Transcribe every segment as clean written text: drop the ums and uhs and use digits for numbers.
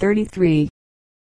33.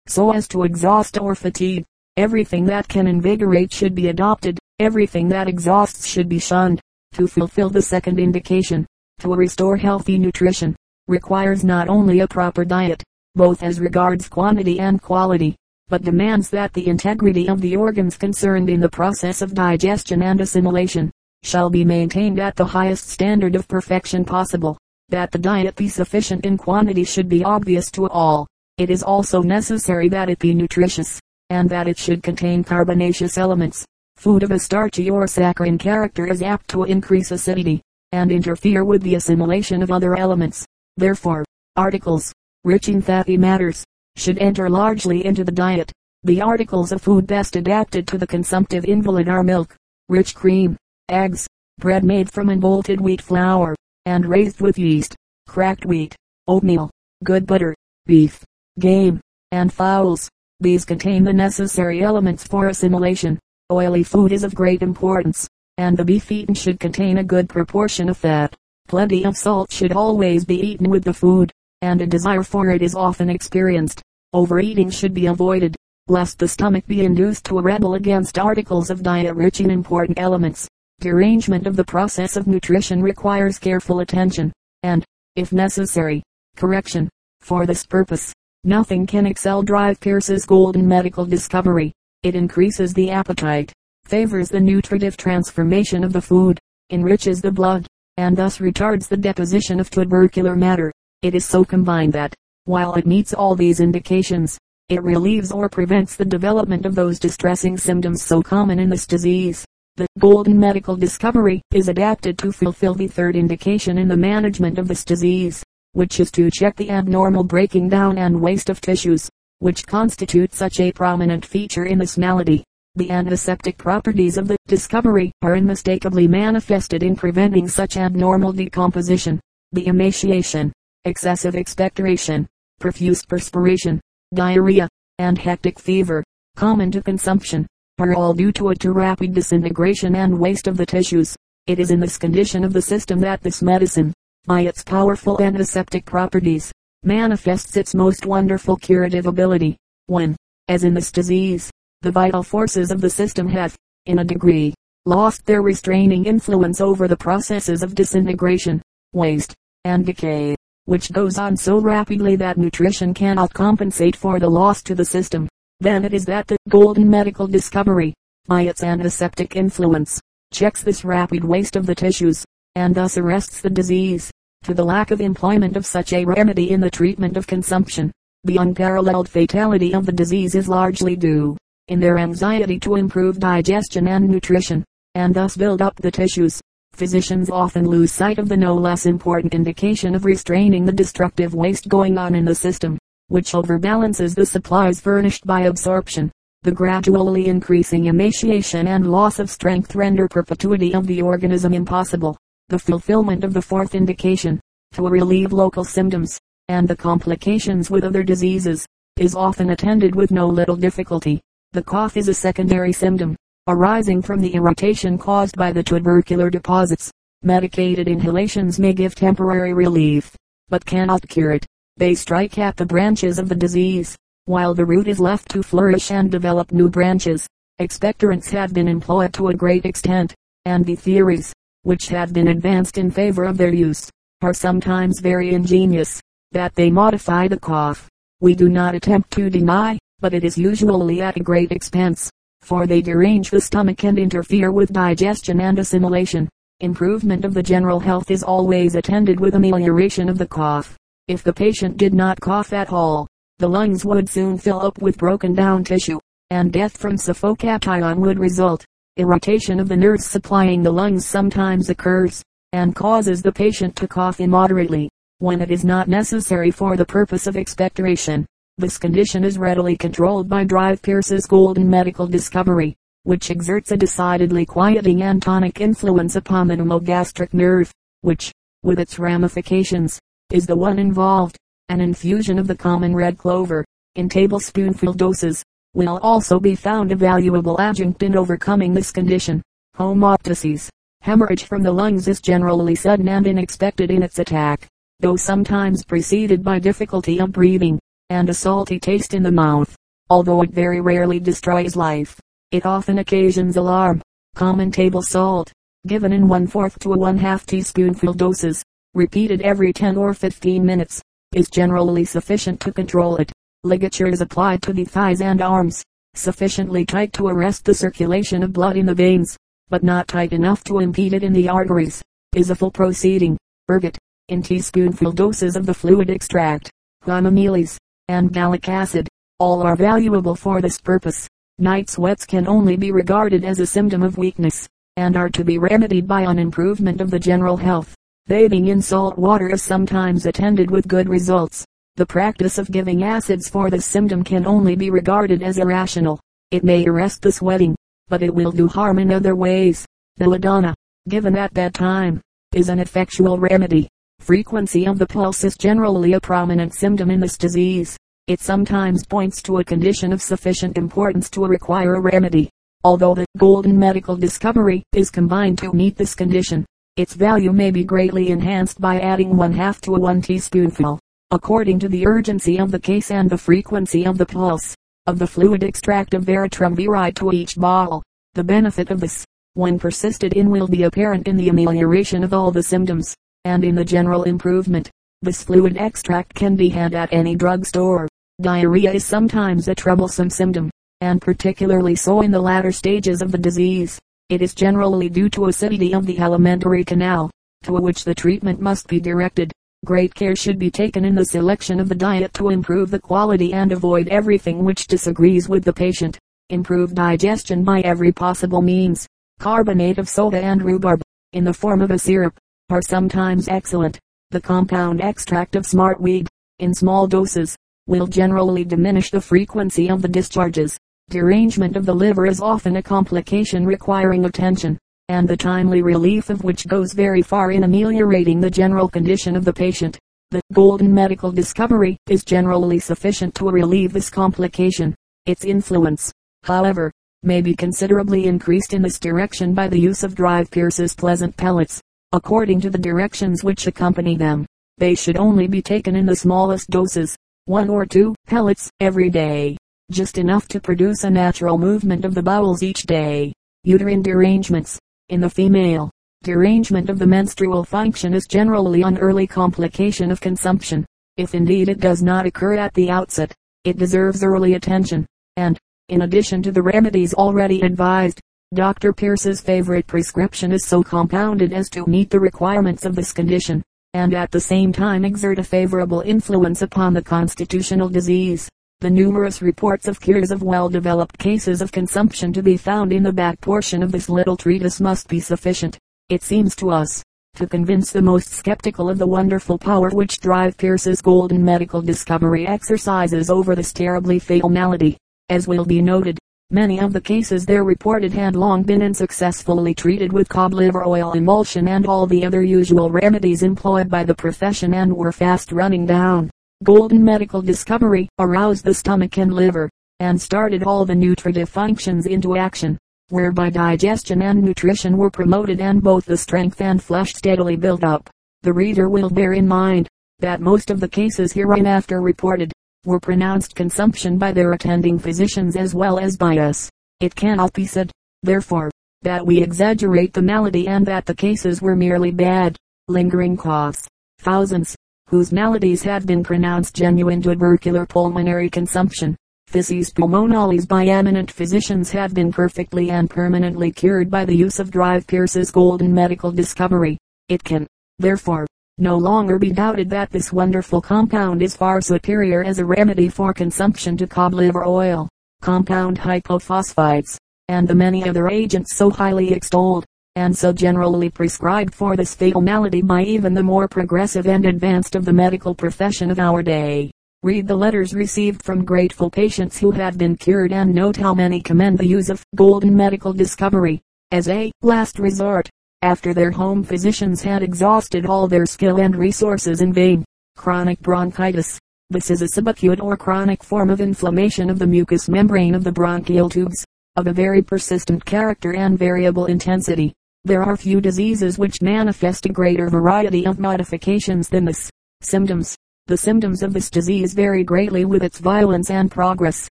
So as to exhaust or fatigue, everything that can invigorate should be adopted, everything that exhausts should be shunned. To fulfill the second indication, to restore healthy nutrition, requires not only a proper diet, both as regards quantity and quality, but demands that the integrity of the organs concerned in the process of digestion and assimilation shall be maintained at the highest standard of perfection possible. That the diet be sufficient in quantity should be obvious to all. It is also necessary that it be nutritious, and that it should contain carbonaceous elements. Food of a starchy or saccharine character is apt to increase acidity, and interfere with the assimilation of other elements. Therefore, articles rich in fatty matters should enter largely into the diet. The articles of food best adapted to the consumptive invalid are milk, rich cream, eggs, bread made from unbolted wheat flour, and raised with yeast, cracked wheat, oatmeal, good butter, beef, game, and fowls. These contain the necessary elements for assimilation. Oily food is of great importance, and the beef eaten should contain a good proportion of fat. Plenty of salt should always be eaten with the food, and a desire for it is often experienced. Overeating should be avoided, lest the stomach be induced to rebel against articles of diet rich in important elements. Derangement of the process of nutrition requires careful attention, and, if necessary, correction. For this purpose, nothing can excel Dr. Pierce's golden medical discovery. It increases the appetite, favors the nutritive transformation of the food, enriches the blood, and thus retards the deposition of tubercular matter. It is so combined that, while it meets all these indications, it relieves or prevents the development of those distressing symptoms so common in this disease. The golden medical discovery is adapted to fulfill the third indication in the management of this disease, which is to check the abnormal breaking down and waste of tissues, which constitute such a prominent feature in this malady. The antiseptic properties of the discovery are unmistakably manifested in preventing such abnormal decomposition. The emaciation, excessive expectoration, profuse perspiration, diarrhea, and hectic fever, common to consumption, are all due to a too rapid disintegration and waste of the tissues. It is in this condition of the system that this medicine, by its powerful antiseptic properties, manifests its most wonderful curative ability, when, as in this disease, the vital forces of the system have, in a degree, lost their restraining influence over the processes of disintegration, waste, and decay, which goes on so rapidly that nutrition cannot compensate for the loss to the system. Then it is that the golden medical discovery, by its antiseptic influence, checks this rapid waste of the tissues, and thus arrests the disease. To the lack of employment of such a remedy in the treatment of consumption, the unparalleled fatality of the disease is largely due, in their anxiety to improve digestion and nutrition, and thus build up the tissues. Physicians often lose sight of the no less important indication of restraining the destructive waste going on in the system, which overbalances the supplies furnished by absorption. The gradually increasing emaciation and loss of strength render perpetuity of the organism impossible. The fulfillment of the fourth indication, to relieve local symptoms, and the complications with other diseases, is often attended with no little difficulty. The cough is a secondary symptom, arising from the irritation caused by the tubercular deposits. Medicated inhalations may give temporary relief, but cannot cure it. They strike at the branches of the disease, while the root is left to flourish and develop new branches. Expectorants have been employed to a great extent, and the theories, which have been advanced in favor of their use, are sometimes very ingenious, that they modify the cough. We do not attempt to deny, but it is usually at a great expense, for they derange the stomach and interfere with digestion and assimilation. Improvement of the general health is always attended with amelioration of the cough. If the patient did not cough at all, the lungs would soon fill up with broken down tissue, and death from suffocation would result. Irritation of the nerves supplying the lungs sometimes occurs, and causes the patient to cough immoderately, when it is not necessary for the purpose of expectoration. This condition is readily controlled by Dr. Pierce's golden medical discovery, which exerts a decidedly quieting and tonic influence upon the pneumogastric nerve, which, with its ramifications, is the one involved. An infusion of the common red clover, in tablespoonful doses, will also be found a valuable adjunct in overcoming this condition. Hemoptysis. Hemorrhage from the lungs is generally sudden and unexpected in its attack, though sometimes preceded by difficulty of breathing. and a salty taste in the mouth. Although it very rarely destroys life, it often occasions alarm. Common table salt, given in 1/4 to 1/2 teaspoonful doses, repeated every 10 or 15 minutes, is generally sufficient to control it. Ligatures applied to the thighs and arms, sufficiently tight to arrest the circulation of blood in the veins, but not tight enough to impede it in the arteries, is a full proceeding. Ergot, in teaspoonful doses of the fluid extract, thymomyeles, and gallic acid, all are valuable for this purpose. Night sweats can only be regarded as a symptom of weakness, and are to be remedied by an improvement of the general health. Bathing in salt water is sometimes attended with good results. The practice of giving acids for this symptom can only be regarded as irrational. It may arrest the sweating, but it will do harm in other ways. Belladonna, given at that time, is an effectual remedy. Frequency of the pulse is generally a prominent symptom in this disease. It sometimes points to a condition of sufficient importance to require a remedy. Although the golden medical discovery is combined to meet this condition, its value may be greatly enhanced by adding 1/2 to 1 teaspoonful, according to the urgency of the case and the frequency of the pulse, of the fluid extract of veratrum viri to each bottle. The benefit of this, when persisted in, will be apparent in the amelioration of all the symptoms, and in the general improvement. This fluid extract can be had at any drugstore. Diarrhea is sometimes a troublesome symptom, and particularly so in the latter stages of the disease. It is generally due to acidity of the alimentary canal, to which the treatment must be directed. Great care should be taken in the selection of the diet to improve the quality and avoid everything which disagrees with the patient. Improve digestion by every possible means. Carbonate of soda and rhubarb, in the form of a syrup, are sometimes excellent. The compound extract of smartweed, in small doses, will generally diminish the frequency of the discharges. Derangement of the liver is often a complication requiring attention, and the timely relief of which goes very far in ameliorating the general condition of the patient. The golden medical discovery is generally sufficient to relieve this complication. Its influence, however, may be considerably increased in this direction by the use of dried Pierce's pleasant pellets, according to the directions which accompany them. They should only be taken in the smallest doses, 1 or 2 pellets every day, just enough to produce a natural movement of the bowels each day. Uterine derangements, in the female, derangement of the menstrual function is generally an early complication of consumption. If indeed it does not occur at the outset, it deserves early attention, and, in addition to the remedies already advised, Dr. Pierce's favorite prescription is so compounded as to meet the requirements of this condition, and at the same time exert a favorable influence upon the constitutional disease. The numerous reports of cures of well-developed cases of consumption to be found in the back portion of this little treatise must be sufficient, it seems to us, to convince the most skeptical of the wonderful power which Dr. Pierce's golden medical discovery exercises over this terribly fatal malady. As will be noted, many of the cases there reported had long been unsuccessfully treated with cod liver oil emulsion and all the other usual remedies employed by the profession, and were fast running down. Golden medical discovery aroused the stomach and liver, and started all the nutritive functions into action, whereby digestion and nutrition were promoted and both the strength and flesh steadily built up. The reader will bear in mind that most of the cases hereinafter reported were pronounced consumption by their attending physicians as well as by us. It cannot be said, therefore, that we exaggerate the malady and that the cases were merely bad, lingering coughs. Thousands, whose maladies have been pronounced genuine tubercular pulmonary consumption, physis pulmonales by eminent physicians, have been perfectly and permanently cured by the use of Dr. Pierce's golden medical discovery. It can, therefore, no longer be doubted that this wonderful compound is far superior as a remedy for consumption to cod liver oil, compound hypophosphites, and the many other agents so highly extolled, and so generally prescribed for this fatal malady by even the more progressive and advanced of the medical profession of our day. Read the letters received from grateful patients who have been cured, and note how many commend the use of golden medical discovery as a last resort, after their home physicians had exhausted all their skill and resources in vain. Chronic bronchitis. This is a subacute or chronic form of inflammation of the mucous membrane of the bronchial tubes, of a very persistent character and variable intensity. There are few diseases which manifest a greater variety of modifications than this. Symptoms. The symptoms of this disease vary greatly with its violence and progress.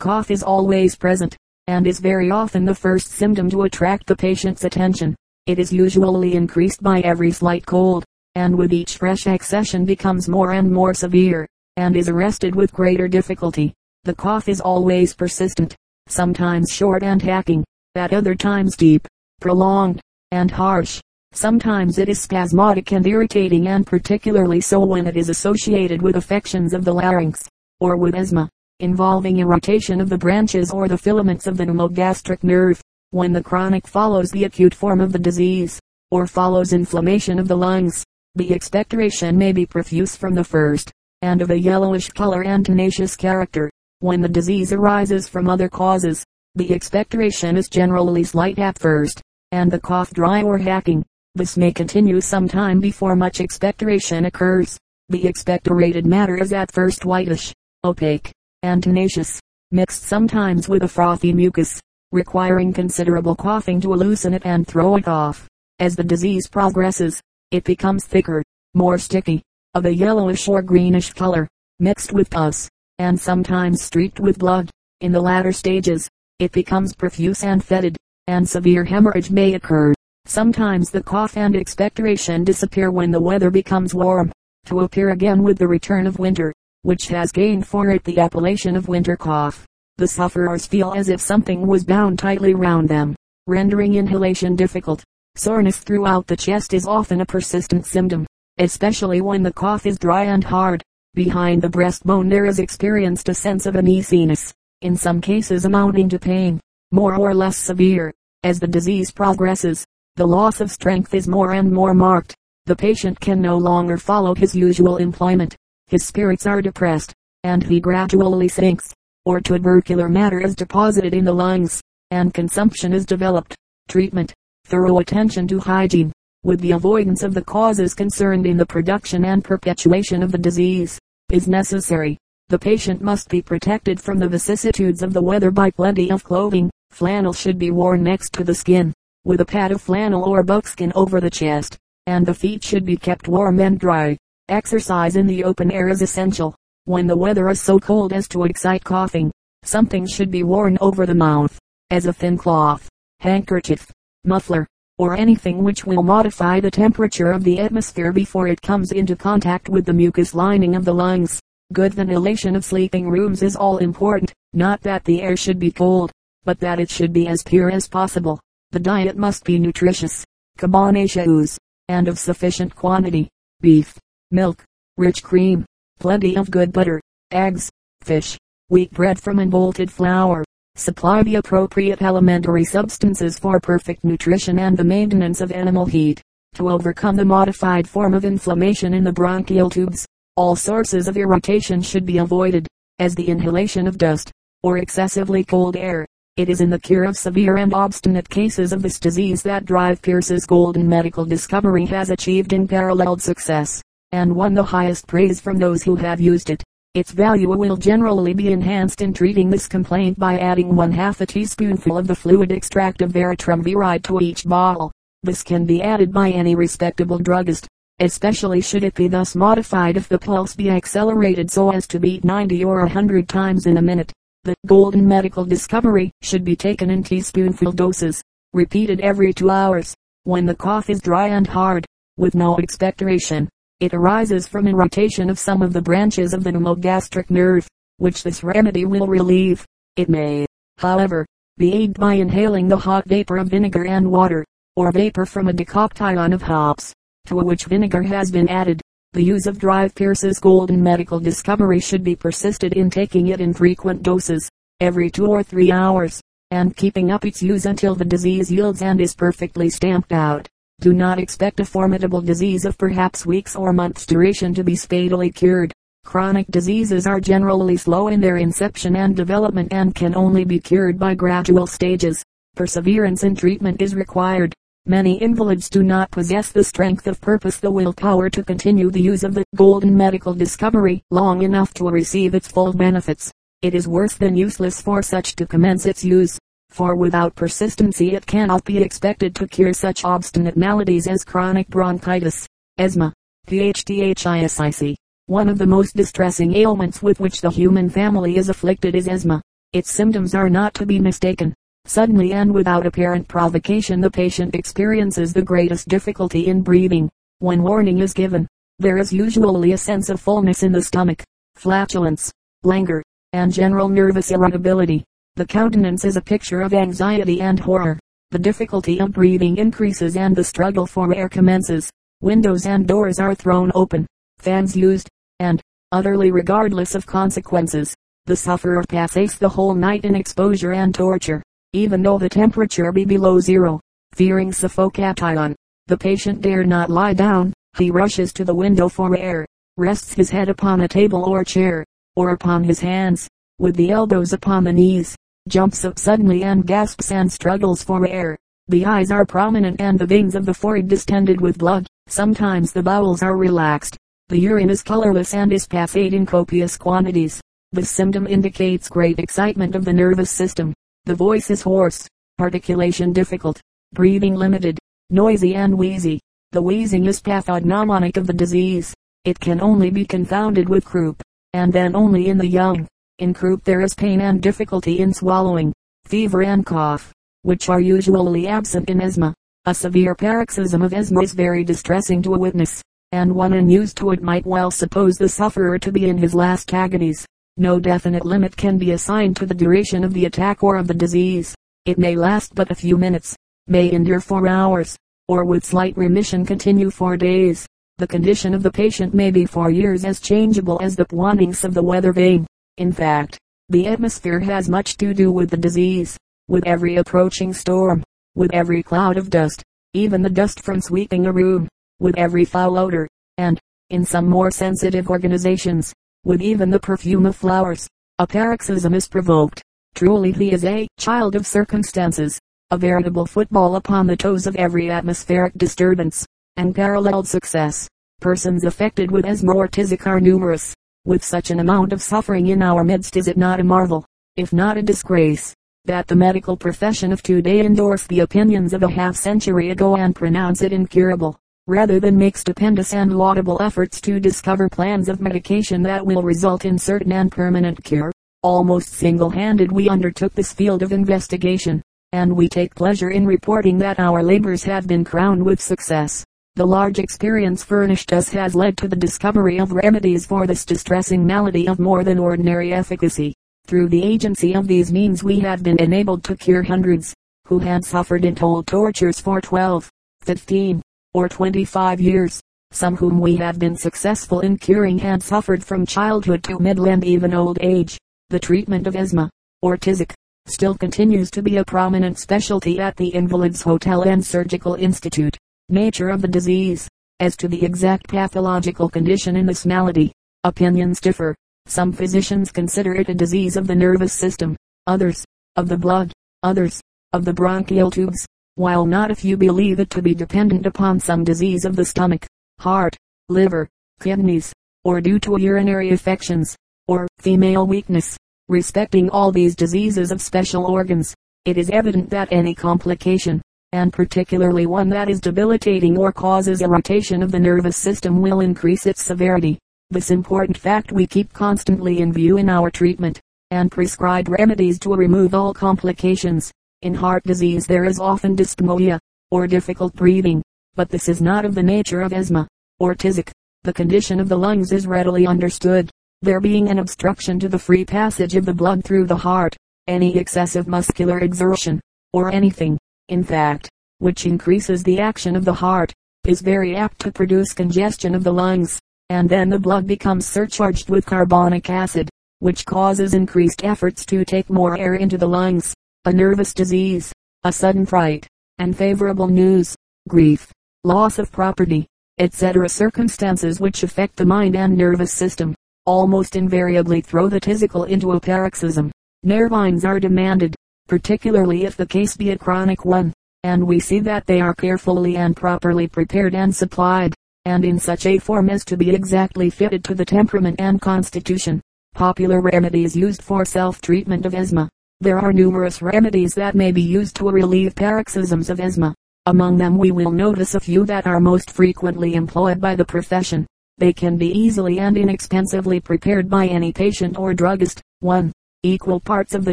Cough is always present, and is very often the first symptom to attract the patient's attention. It is usually increased by every slight cold, and with each fresh accession becomes more and more severe, and is arrested with greater difficulty. The cough is always persistent, sometimes short and hacking, at other times deep, prolonged, and harsh. Sometimes it is spasmodic and irritating, and particularly so when it is associated with affections of the larynx, or with asthma, involving irritation of the branches or the filaments of the pneumogastric nerve. When the chronic follows the acute form of the disease, or follows inflammation of the lungs, the expectoration may be profuse from the first, and of a yellowish color and tenacious character. When the disease arises from other causes, the expectoration is generally slight at first, and the cough dry or hacking. This may continue some time before much expectoration occurs. The expectorated matter is at first whitish, opaque, and tenacious, mixed sometimes with a frothy mucus, requiring considerable coughing to loosen it and throw it off. As the disease progresses, it becomes thicker, more sticky, of a yellowish or greenish color, mixed with pus, and sometimes streaked with blood. In the latter stages, it becomes profuse and fetid, and severe hemorrhage may occur. Sometimes the cough and expectoration disappear when the weather becomes warm, to appear again with the return of winter, which has gained for it the appellation of winter cough. The sufferers feel as if something was bound tightly round them, rendering inhalation difficult. Soreness throughout the chest is often a persistent symptom, especially when the cough is dry and hard. Behind the breastbone there is experienced a sense of uneasiness, in some cases amounting to pain, more or less severe. As the disease progresses, the loss of strength is more and more marked. The patient can no longer follow his usual employment. His spirits are depressed, and he gradually sinks, or tubercular matter is deposited in the lungs, and consumption is developed. Treatment: thorough attention to hygiene, with the avoidance of the causes concerned in the production and perpetuation of the disease, is necessary. The patient must be protected from the vicissitudes of the weather by plenty of clothing. Flannel should be worn next to the skin, with a pad of flannel or buckskin over the chest, and the feet should be kept warm and dry. Exercise in the open air is essential. When the weather is so cold as to excite coughing, something should be worn over the mouth, as a thin cloth, handkerchief, muffler, or anything which will modify the temperature of the atmosphere before it comes into contact with the mucus lining of the lungs. Good ventilation of sleeping rooms is all important, not that the air should be cold, but that it should be as pure as possible. The diet must be nutritious, carbonaceous, and of sufficient quantity: beef, milk, rich cream, plenty of good butter, eggs, fish, wheat bread from unbolted flour. Supply the appropriate alimentary substances for perfect nutrition and the maintenance of animal heat, to overcome the modified form of inflammation in the bronchial tubes. All sources of irritation should be avoided, as the inhalation of dust, or excessively cold air. It is in the cure of severe and obstinate cases of this disease that Dr. Pierce's golden medical discovery has achieved unparalleled success, and won the highest praise from those who have used it. Its value will generally be enhanced in treating this complaint by adding 1/2 a teaspoonful of the fluid extract of veratrum viride to each bottle. This can be added by any respectable druggist, especially should it be thus modified if the pulse be accelerated so as to beat 90 or 100 times in a minute. The golden medical discovery should be taken in teaspoonful doses, repeated every 2 hours. When the cough is dry and hard, with no expectoration, it arises from irritation of some of the branches of the pneumogastric nerve, which this remedy will relieve. It may, however, be aided by inhaling the hot vapor of vinegar and water, or vapor from a decoction of hops, to which vinegar has been added. The use of Dr. Pierce's golden medical discovery should be persisted in, taking it in frequent doses, every 2 or 3 hours, and keeping up its use until the disease yields and is perfectly stamped out. Do not expect a formidable disease of perhaps weeks or months' duration to be speedily cured. Chronic diseases are generally slow in their inception and development, and can only be cured by gradual stages. Perseverance in treatment is required. Many invalids do not possess the strength of purpose, the willpower to continue the use of the golden medical discovery long enough to receive its full benefits. It is worse than useless for such to commence its use, for without persistency it cannot be expected to cure such obstinate maladies as chronic bronchitis, asthma, phthisic, One of the most distressing ailments with which the human family is afflicted is asthma. Its symptoms are not to be mistaken. Suddenly and without apparent provocation the patient experiences the greatest difficulty in breathing. When warning is given, there is usually a sense of fullness in the stomach, flatulence, languor, and general nervous irritability. The countenance is a picture of anxiety and horror. The difficulty of breathing increases and the struggle for air commences. Windows and doors are thrown open, fans used, and, utterly regardless of consequences, the sufferer passes the whole night in exposure and torture, even though the temperature be below zero. Fearing suffocation, the patient dare not lie down, he rushes to the window for air, rests his head upon a table or chair, or upon his hands, with the elbows upon the knees, jumps up suddenly and gasps and struggles for air. The eyes are prominent and the veins of the forehead distended with blood, sometimes the bowels are relaxed. The urine is colorless and is passed in copious quantities. This symptom indicates great excitement of the nervous system. The voice is hoarse, articulation difficult, breathing limited, noisy and wheezy. The wheezing is pathognomonic of the disease. It can only be confounded with croup, and then only in the young. In croup there is pain and difficulty in swallowing, fever and cough, which are usually absent in asthma. A severe paroxysm of asthma is very distressing to a witness, and one unused to it might well suppose the sufferer to be in his last agonies. No definite limit can be assigned to the duration of the attack or of the disease. It may last but a few minutes, may endure for hours, or with slight remission continue for days. The condition of the patient may be for years as changeable as the windings of the weather vane. In fact, the atmosphere has much to do with the disease. With every approaching storm, with every cloud of dust, even the dust from sweeping a room, with every foul odor, and, in some more sensitive organizations, with even the perfume of flowers, a paroxysm is provoked. Truly he is a child of circumstances, a veritable football upon the toes of every atmospheric disturbance. Unparalleled success. Persons affected with asthma or physic are numerous. With such an amount of suffering in our midst, is it not a marvel, if not a disgrace, that the medical profession of today endorse the opinions of a half century ago and pronounce it incurable, rather than make stupendous and laudable efforts to discover plans of medication that will result in certain and permanent cure? Almost single-handed we undertook this field of investigation, and we take pleasure in reporting that our labors have been crowned with success. The large experience furnished us has led to the discovery of remedies for this distressing malady of more than ordinary efficacy. Through the agency of these means we have been enabled to cure hundreds, who had suffered untold tortures for 12, 15, or 25 years. Some whom we have been successful in curing had suffered from childhood to middle and even old age. The treatment of asthma, or phtisic, still continues to be a prominent specialty at the Invalids Hotel and Surgical Institute. Nature of the disease. As to the exact pathological condition in this malady, opinions differ. Some physicians consider it a disease of the nervous system, others, of the blood, others, of the bronchial tubes, while not a few believe it to be dependent upon some disease of the stomach, heart, liver, kidneys, or due to urinary affections, or female weakness. Respecting all these diseases of special organs, it is evident that any complication, and particularly one that is debilitating or causes irritation of the nervous system, will increase its severity. This important fact we keep constantly in view in our treatment, and prescribe remedies to remove all complications. In heart disease there is often dyspnea, or difficult breathing, but this is not of the nature of asthma, or phtisic. The condition of the lungs is readily understood, there being an obstruction to the free passage of the blood through the heart. Any excessive muscular exertion, or anything, in fact, which increases the action of the heart, is very apt to produce congestion of the lungs, and then the blood becomes surcharged with carbonic acid, which causes increased efforts to take more air into the lungs. A nervous disease, a sudden fright, unfavorable news, grief, loss of property, etc., circumstances which affect the mind and nervous system, almost invariably throw the physical into a paroxysm. Nervines are demanded, particularly if the case be a chronic one, and we see that they are carefully and properly prepared and supplied, and in such a form as to be exactly fitted to the temperament and constitution. Popular remedies used for self-treatment of asthma. There are numerous remedies that may be used to relieve paroxysms of asthma. Among them we will notice a few that are most frequently employed by the profession. They can be easily and inexpensively prepared by any patient or druggist. 1. Equal parts of the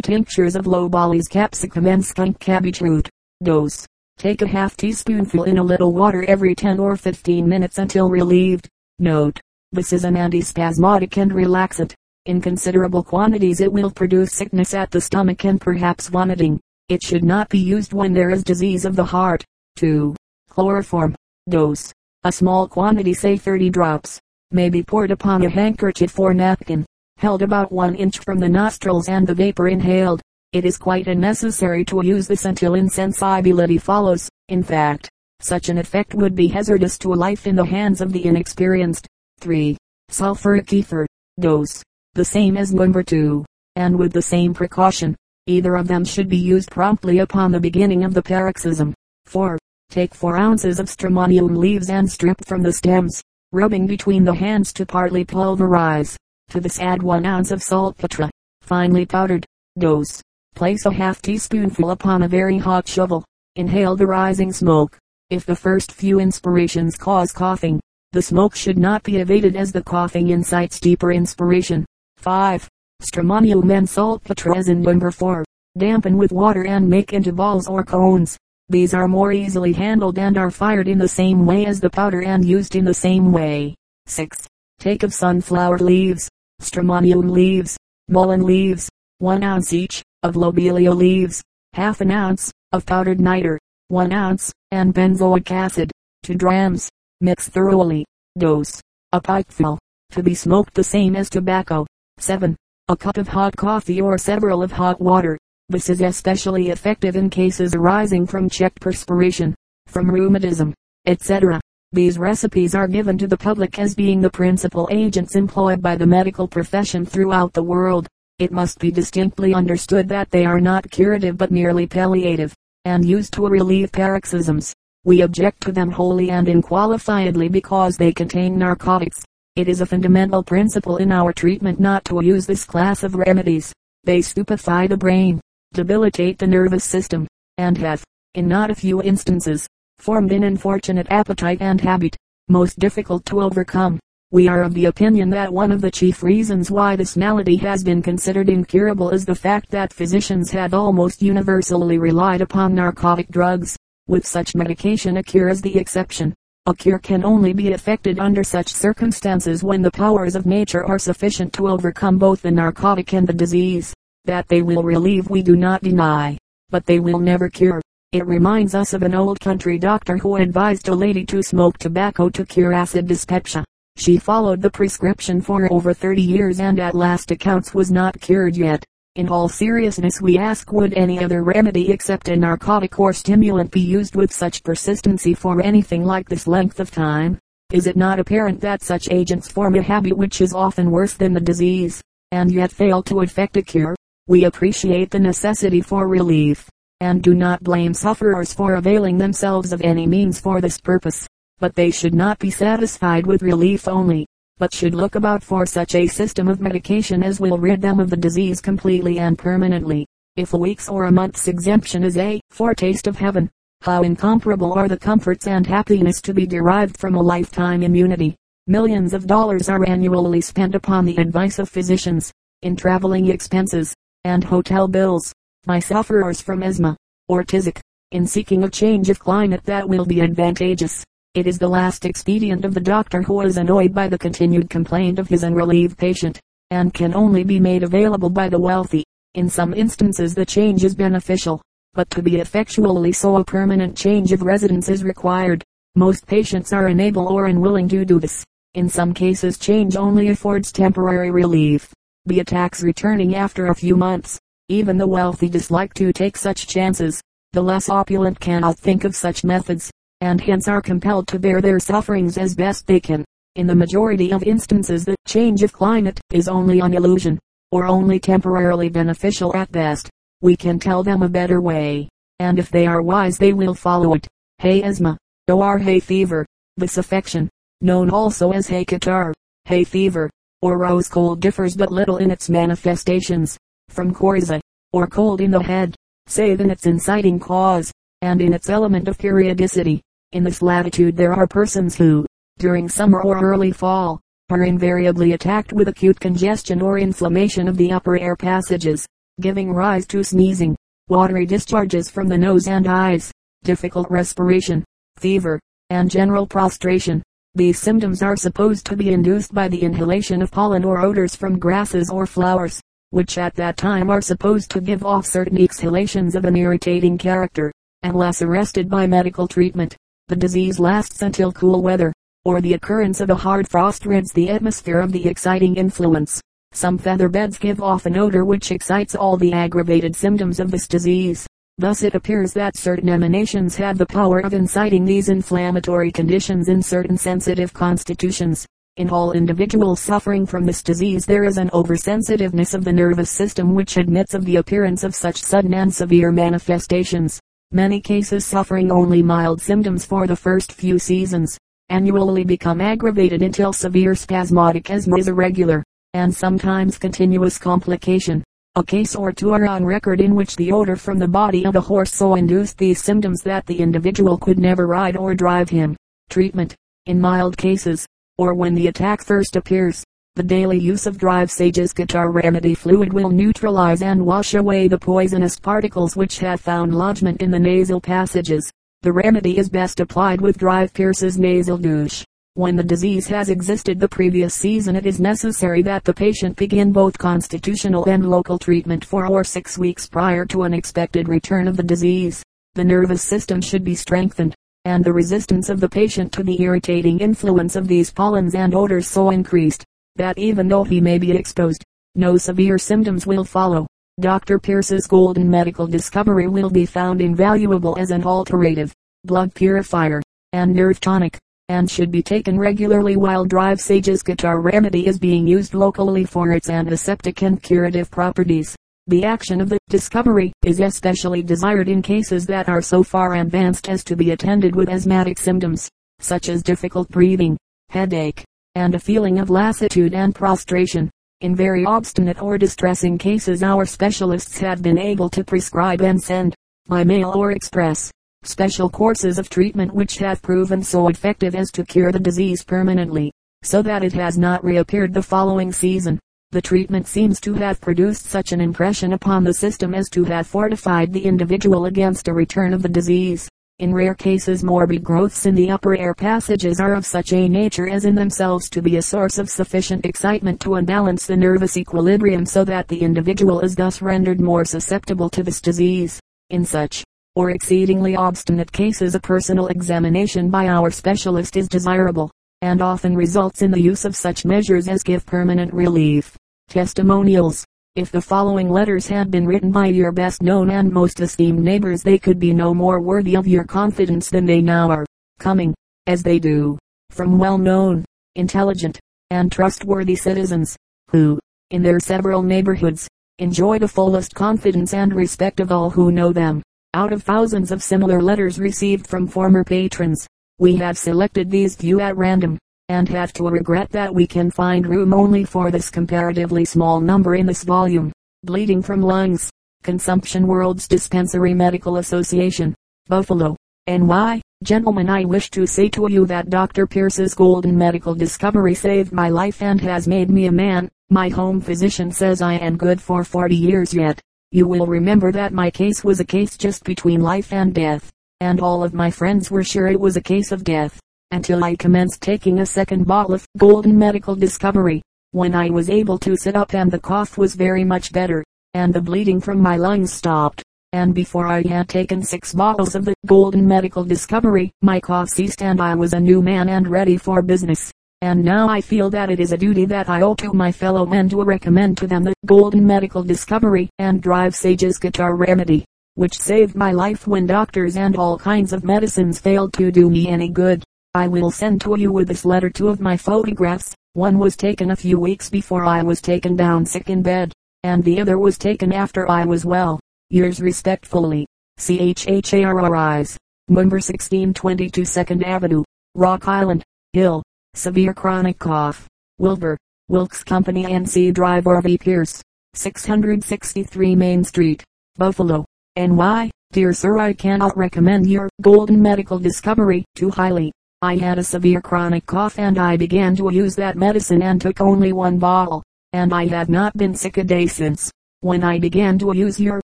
tinctures of lobalis, capsicum and skunk cabbage root. Dose. Take a half teaspoonful in a little water every 10 or 15 minutes until relieved. Note. This is an antispasmodic and relaxant. In considerable quantities it will produce sickness at the stomach and perhaps vomiting. It should not be used when there is disease of the heart. 2. Chloroform. Dose. A small quantity, say 30 drops, may be poured upon a handkerchief or napkin, held about 1 inch from the nostrils and the vapor inhaled. It is quite unnecessary to use this until insensibility follows. In fact, such an effect would be hazardous to life in the hands of the inexperienced. 3. Sulfuric ether. Dose. The same as number 2, and with the same precaution. Either of them should be used promptly upon the beginning of the paroxysm. 4. Take 4 ounces of stramonium leaves and strip from the stems, rubbing between the hands to partly pulverize. To this add 1 ounce of saltpetre, finely powdered. Dose. Place a half teaspoonful upon a very hot shovel. Inhale the rising smoke. If the first few inspirations cause coughing, the smoke should not be evaded as the coughing incites deeper inspiration. 5. Stramonium and saltpetre as in number 4. Dampen with water and make into balls or cones. These are more easily handled and are fired in the same way as the powder and used in the same way. 6. Take of sunflower leaves, stramonium leaves, mullein leaves, 1 ounce each, of lobelia leaves, half an ounce, of powdered nitre, 1 ounce, and benzoic acid, 2 drams. Mix thoroughly. Dose. A pipeful. To be smoked the same as tobacco. 7. A cup of hot coffee or several of hot water. This is especially effective in cases arising from checked perspiration, from rheumatism, etc. These recipes are given to the public as being the principal agents employed by the medical profession throughout the world. It must be distinctly understood that they are not curative but merely palliative, and used to relieve paroxysms. We object to them wholly and unqualifiedly because they contain narcotics. It is a fundamental principle in our treatment not to use this class of remedies. They stupefy the brain, debilitate the nervous system, and have, in not a few instances, formed an unfortunate appetite and habit, most difficult to overcome. We are of the opinion that one of the chief reasons why this malady has been considered incurable is the fact that physicians had almost universally relied upon narcotic drugs. With such medication a cure is the exception. A cure can only be effected under such circumstances when the powers of nature are sufficient to overcome both the narcotic and the disease. That they will relieve we do not deny, but they will never cure. It reminds us of an old country doctor who advised a lady to smoke tobacco to cure acid dyspepsia. She followed the prescription for over 30 years and at last accounts was not cured yet. In all seriousness we ask, would any other remedy except a narcotic or stimulant be used with such persistency for anything like this length of time? Is it not apparent that such agents form a habit which is often worse than the disease, and yet fail to effect a cure? We appreciate the necessity for relief, and do not blame sufferers for availing themselves of any means for this purpose, but they should not be satisfied with relief only, but should look about for such a system of medication as will rid them of the disease completely and permanently. If a week's or a month's exemption is a foretaste of heaven, how incomparable are the comforts and happiness to be derived from a lifetime immunity. Millions of dollars are annually spent upon the advice of physicians, in traveling expenses, and hotel bills, by sufferers from asthma, or tisic, in seeking a change of climate that will be advantageous. It is the last expedient of the doctor who is annoyed by the continued complaint of his unrelieved patient, and can only be made available by the wealthy. In some instances the change is beneficial, but to be effectually so a permanent change of residence is required. Most patients are unable or unwilling to do this. In some cases change only affords temporary relief, the attacks returning after a few months. Even the wealthy dislike to take such chances. The less opulent cannot think of such methods, and hence are compelled to bear their sufferings as best they can. In the majority of instances the change of climate is only an illusion, or only temporarily beneficial at best. We can tell them a better way, and if they are wise they will follow it. Hay asthma, or hay fever. This affection, known also as hay catarrh, hay fever, or rose cold differs but little in its manifestations, from coryza, or cold in the head, save in its inciting cause, and in its element of periodicity. In this latitude there are persons who, during summer or early fall, are invariably attacked with acute congestion or inflammation of the upper air passages, giving rise to sneezing, watery discharges from the nose and eyes, difficult respiration, fever, and general prostration. These symptoms are supposed to be induced by the inhalation of pollen or odors from grasses or flowers, which at that time are supposed to give off certain exhalations of an irritating character, unless arrested by medical treatment. The disease lasts until cool weather, or the occurrence of a hard frost rids the atmosphere of the exciting influence. Some feather beds give off an odor which excites all the aggravated symptoms of this disease. Thus it appears that certain emanations have the power of inciting these inflammatory conditions in certain sensitive constitutions. In all individuals suffering from this disease there is an oversensitiveness of the nervous system which admits of the appearance of such sudden and severe manifestations. Many cases suffering only mild symptoms for the first few seasons, annually become aggravated until severe spasmodic asthma is a regular, and sometimes continuous complication. A case or two are on record in which the odor from the body of a horse so induced these symptoms that the individual could never ride or drive him. Treatment. In mild cases, or when the attack first appears, the daily use of Dr. Sage's Catarrh remedy fluid will neutralize and wash away the poisonous particles which have found lodgment in the nasal passages. The remedy is best applied with Dr. Pierce's nasal douche. When the disease has existed the previous season it is necessary that the patient begin both constitutional and local treatment 4 or 6 weeks prior to an expected return of the disease. The nervous system should be strengthened, and the resistance of the patient to the irritating influence of these pollens and odors so increased, that even though he may be exposed, no severe symptoms will follow. Dr. Pierce's golden medical discovery will be found invaluable as an alterative, blood purifier, and nerve tonic, and should be taken regularly while Dr. Sage's Catarrh remedy is being used locally for its antiseptic and curative properties. The action of the discovery is especially desired in cases that are so far advanced as to be attended with asthmatic symptoms, such as difficult breathing, headache, and a feeling of lassitude and prostration. In very obstinate or distressing cases our specialists have been able to prescribe and send, by mail or express, special courses of treatment which have proven so effective as to cure the disease permanently, so that it has not reappeared the following season. The treatment seems to have produced such an impression upon the system as to have fortified the individual against a return of the disease. In rare cases morbid growths in the upper air passages are of such a nature as in themselves to be a source of sufficient excitement to unbalance the nervous equilibrium so that the individual is thus rendered more susceptible to this disease. In such or exceedingly obstinate cases a personal examination by our specialist is desirable, and often results in the use of such measures as give permanent relief. Testimonials. If the following letters had been written by your best known and most esteemed neighbors they could be no more worthy of your confidence than they now are, coming, as they do, from well-known, intelligent, and trustworthy citizens, who, in their several neighborhoods, enjoy the fullest confidence and respect of all who know them. Out of thousands of similar letters received from former patrons, we have selected these few at random, and have to regret that we can find room only for this comparatively small number in this volume. Bleeding from lungs. Consumption. World's Dispensary Medical Association, Buffalo, NY. Gentlemen, I wish to say to you that Dr. Pierce's golden medical discovery saved my life and has made me a man. My home physician says I am good for 40 years yet. You will remember that my case was a case just between life and death, and all of my friends were sure it was a case of death, until I commenced taking a second bottle of golden medical discovery, when I was able to sit up and the cough was very much better, and the bleeding from my lungs stopped, and before I had taken 6 bottles of the golden medical discovery, my cough ceased and I was a new man and ready for business. And now I feel that it is a duty that I owe to my fellow men to recommend to them the golden medical discovery and Dr. Sage's Catarrh remedy, which saved my life when doctors and all kinds of medicines failed to do me any good. I will send to you with this letter 2 of my photographs. One was taken a few weeks before I was taken down sick in bed, and the other was taken after I was well. Yours respectfully, C. H. Harris, Number 1622 2nd Avenue, Rock Island, Hill. Severe chronic cough. Wilbur, Wilkes Company NC Drive R.V. Pierce, 663 Main Street, Buffalo, NY. Dear Sir, I cannot recommend your golden medical discovery too highly. I had a severe chronic cough and I began to use that medicine and took only one bottle, and I have not been sick a day since. When I began to use your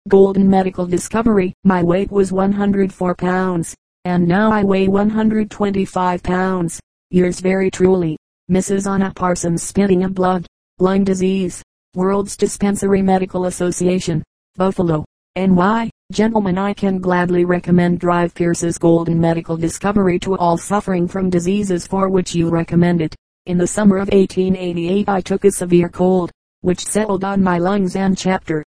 golden medical discovery, my weight was 104 pounds, and now I weigh 125 pounds. Yours very truly, Mrs. Anna Parsons. Spitting of blood. Lyme disease. World's Dispensary Medical Association. Buffalo, NY. Gentlemen, I can gladly recommend Dr. Pierce's golden medical discovery to all suffering from diseases for which you recommend it. In the summer of 1888 I took a severe cold, which settled on my lungs and chapter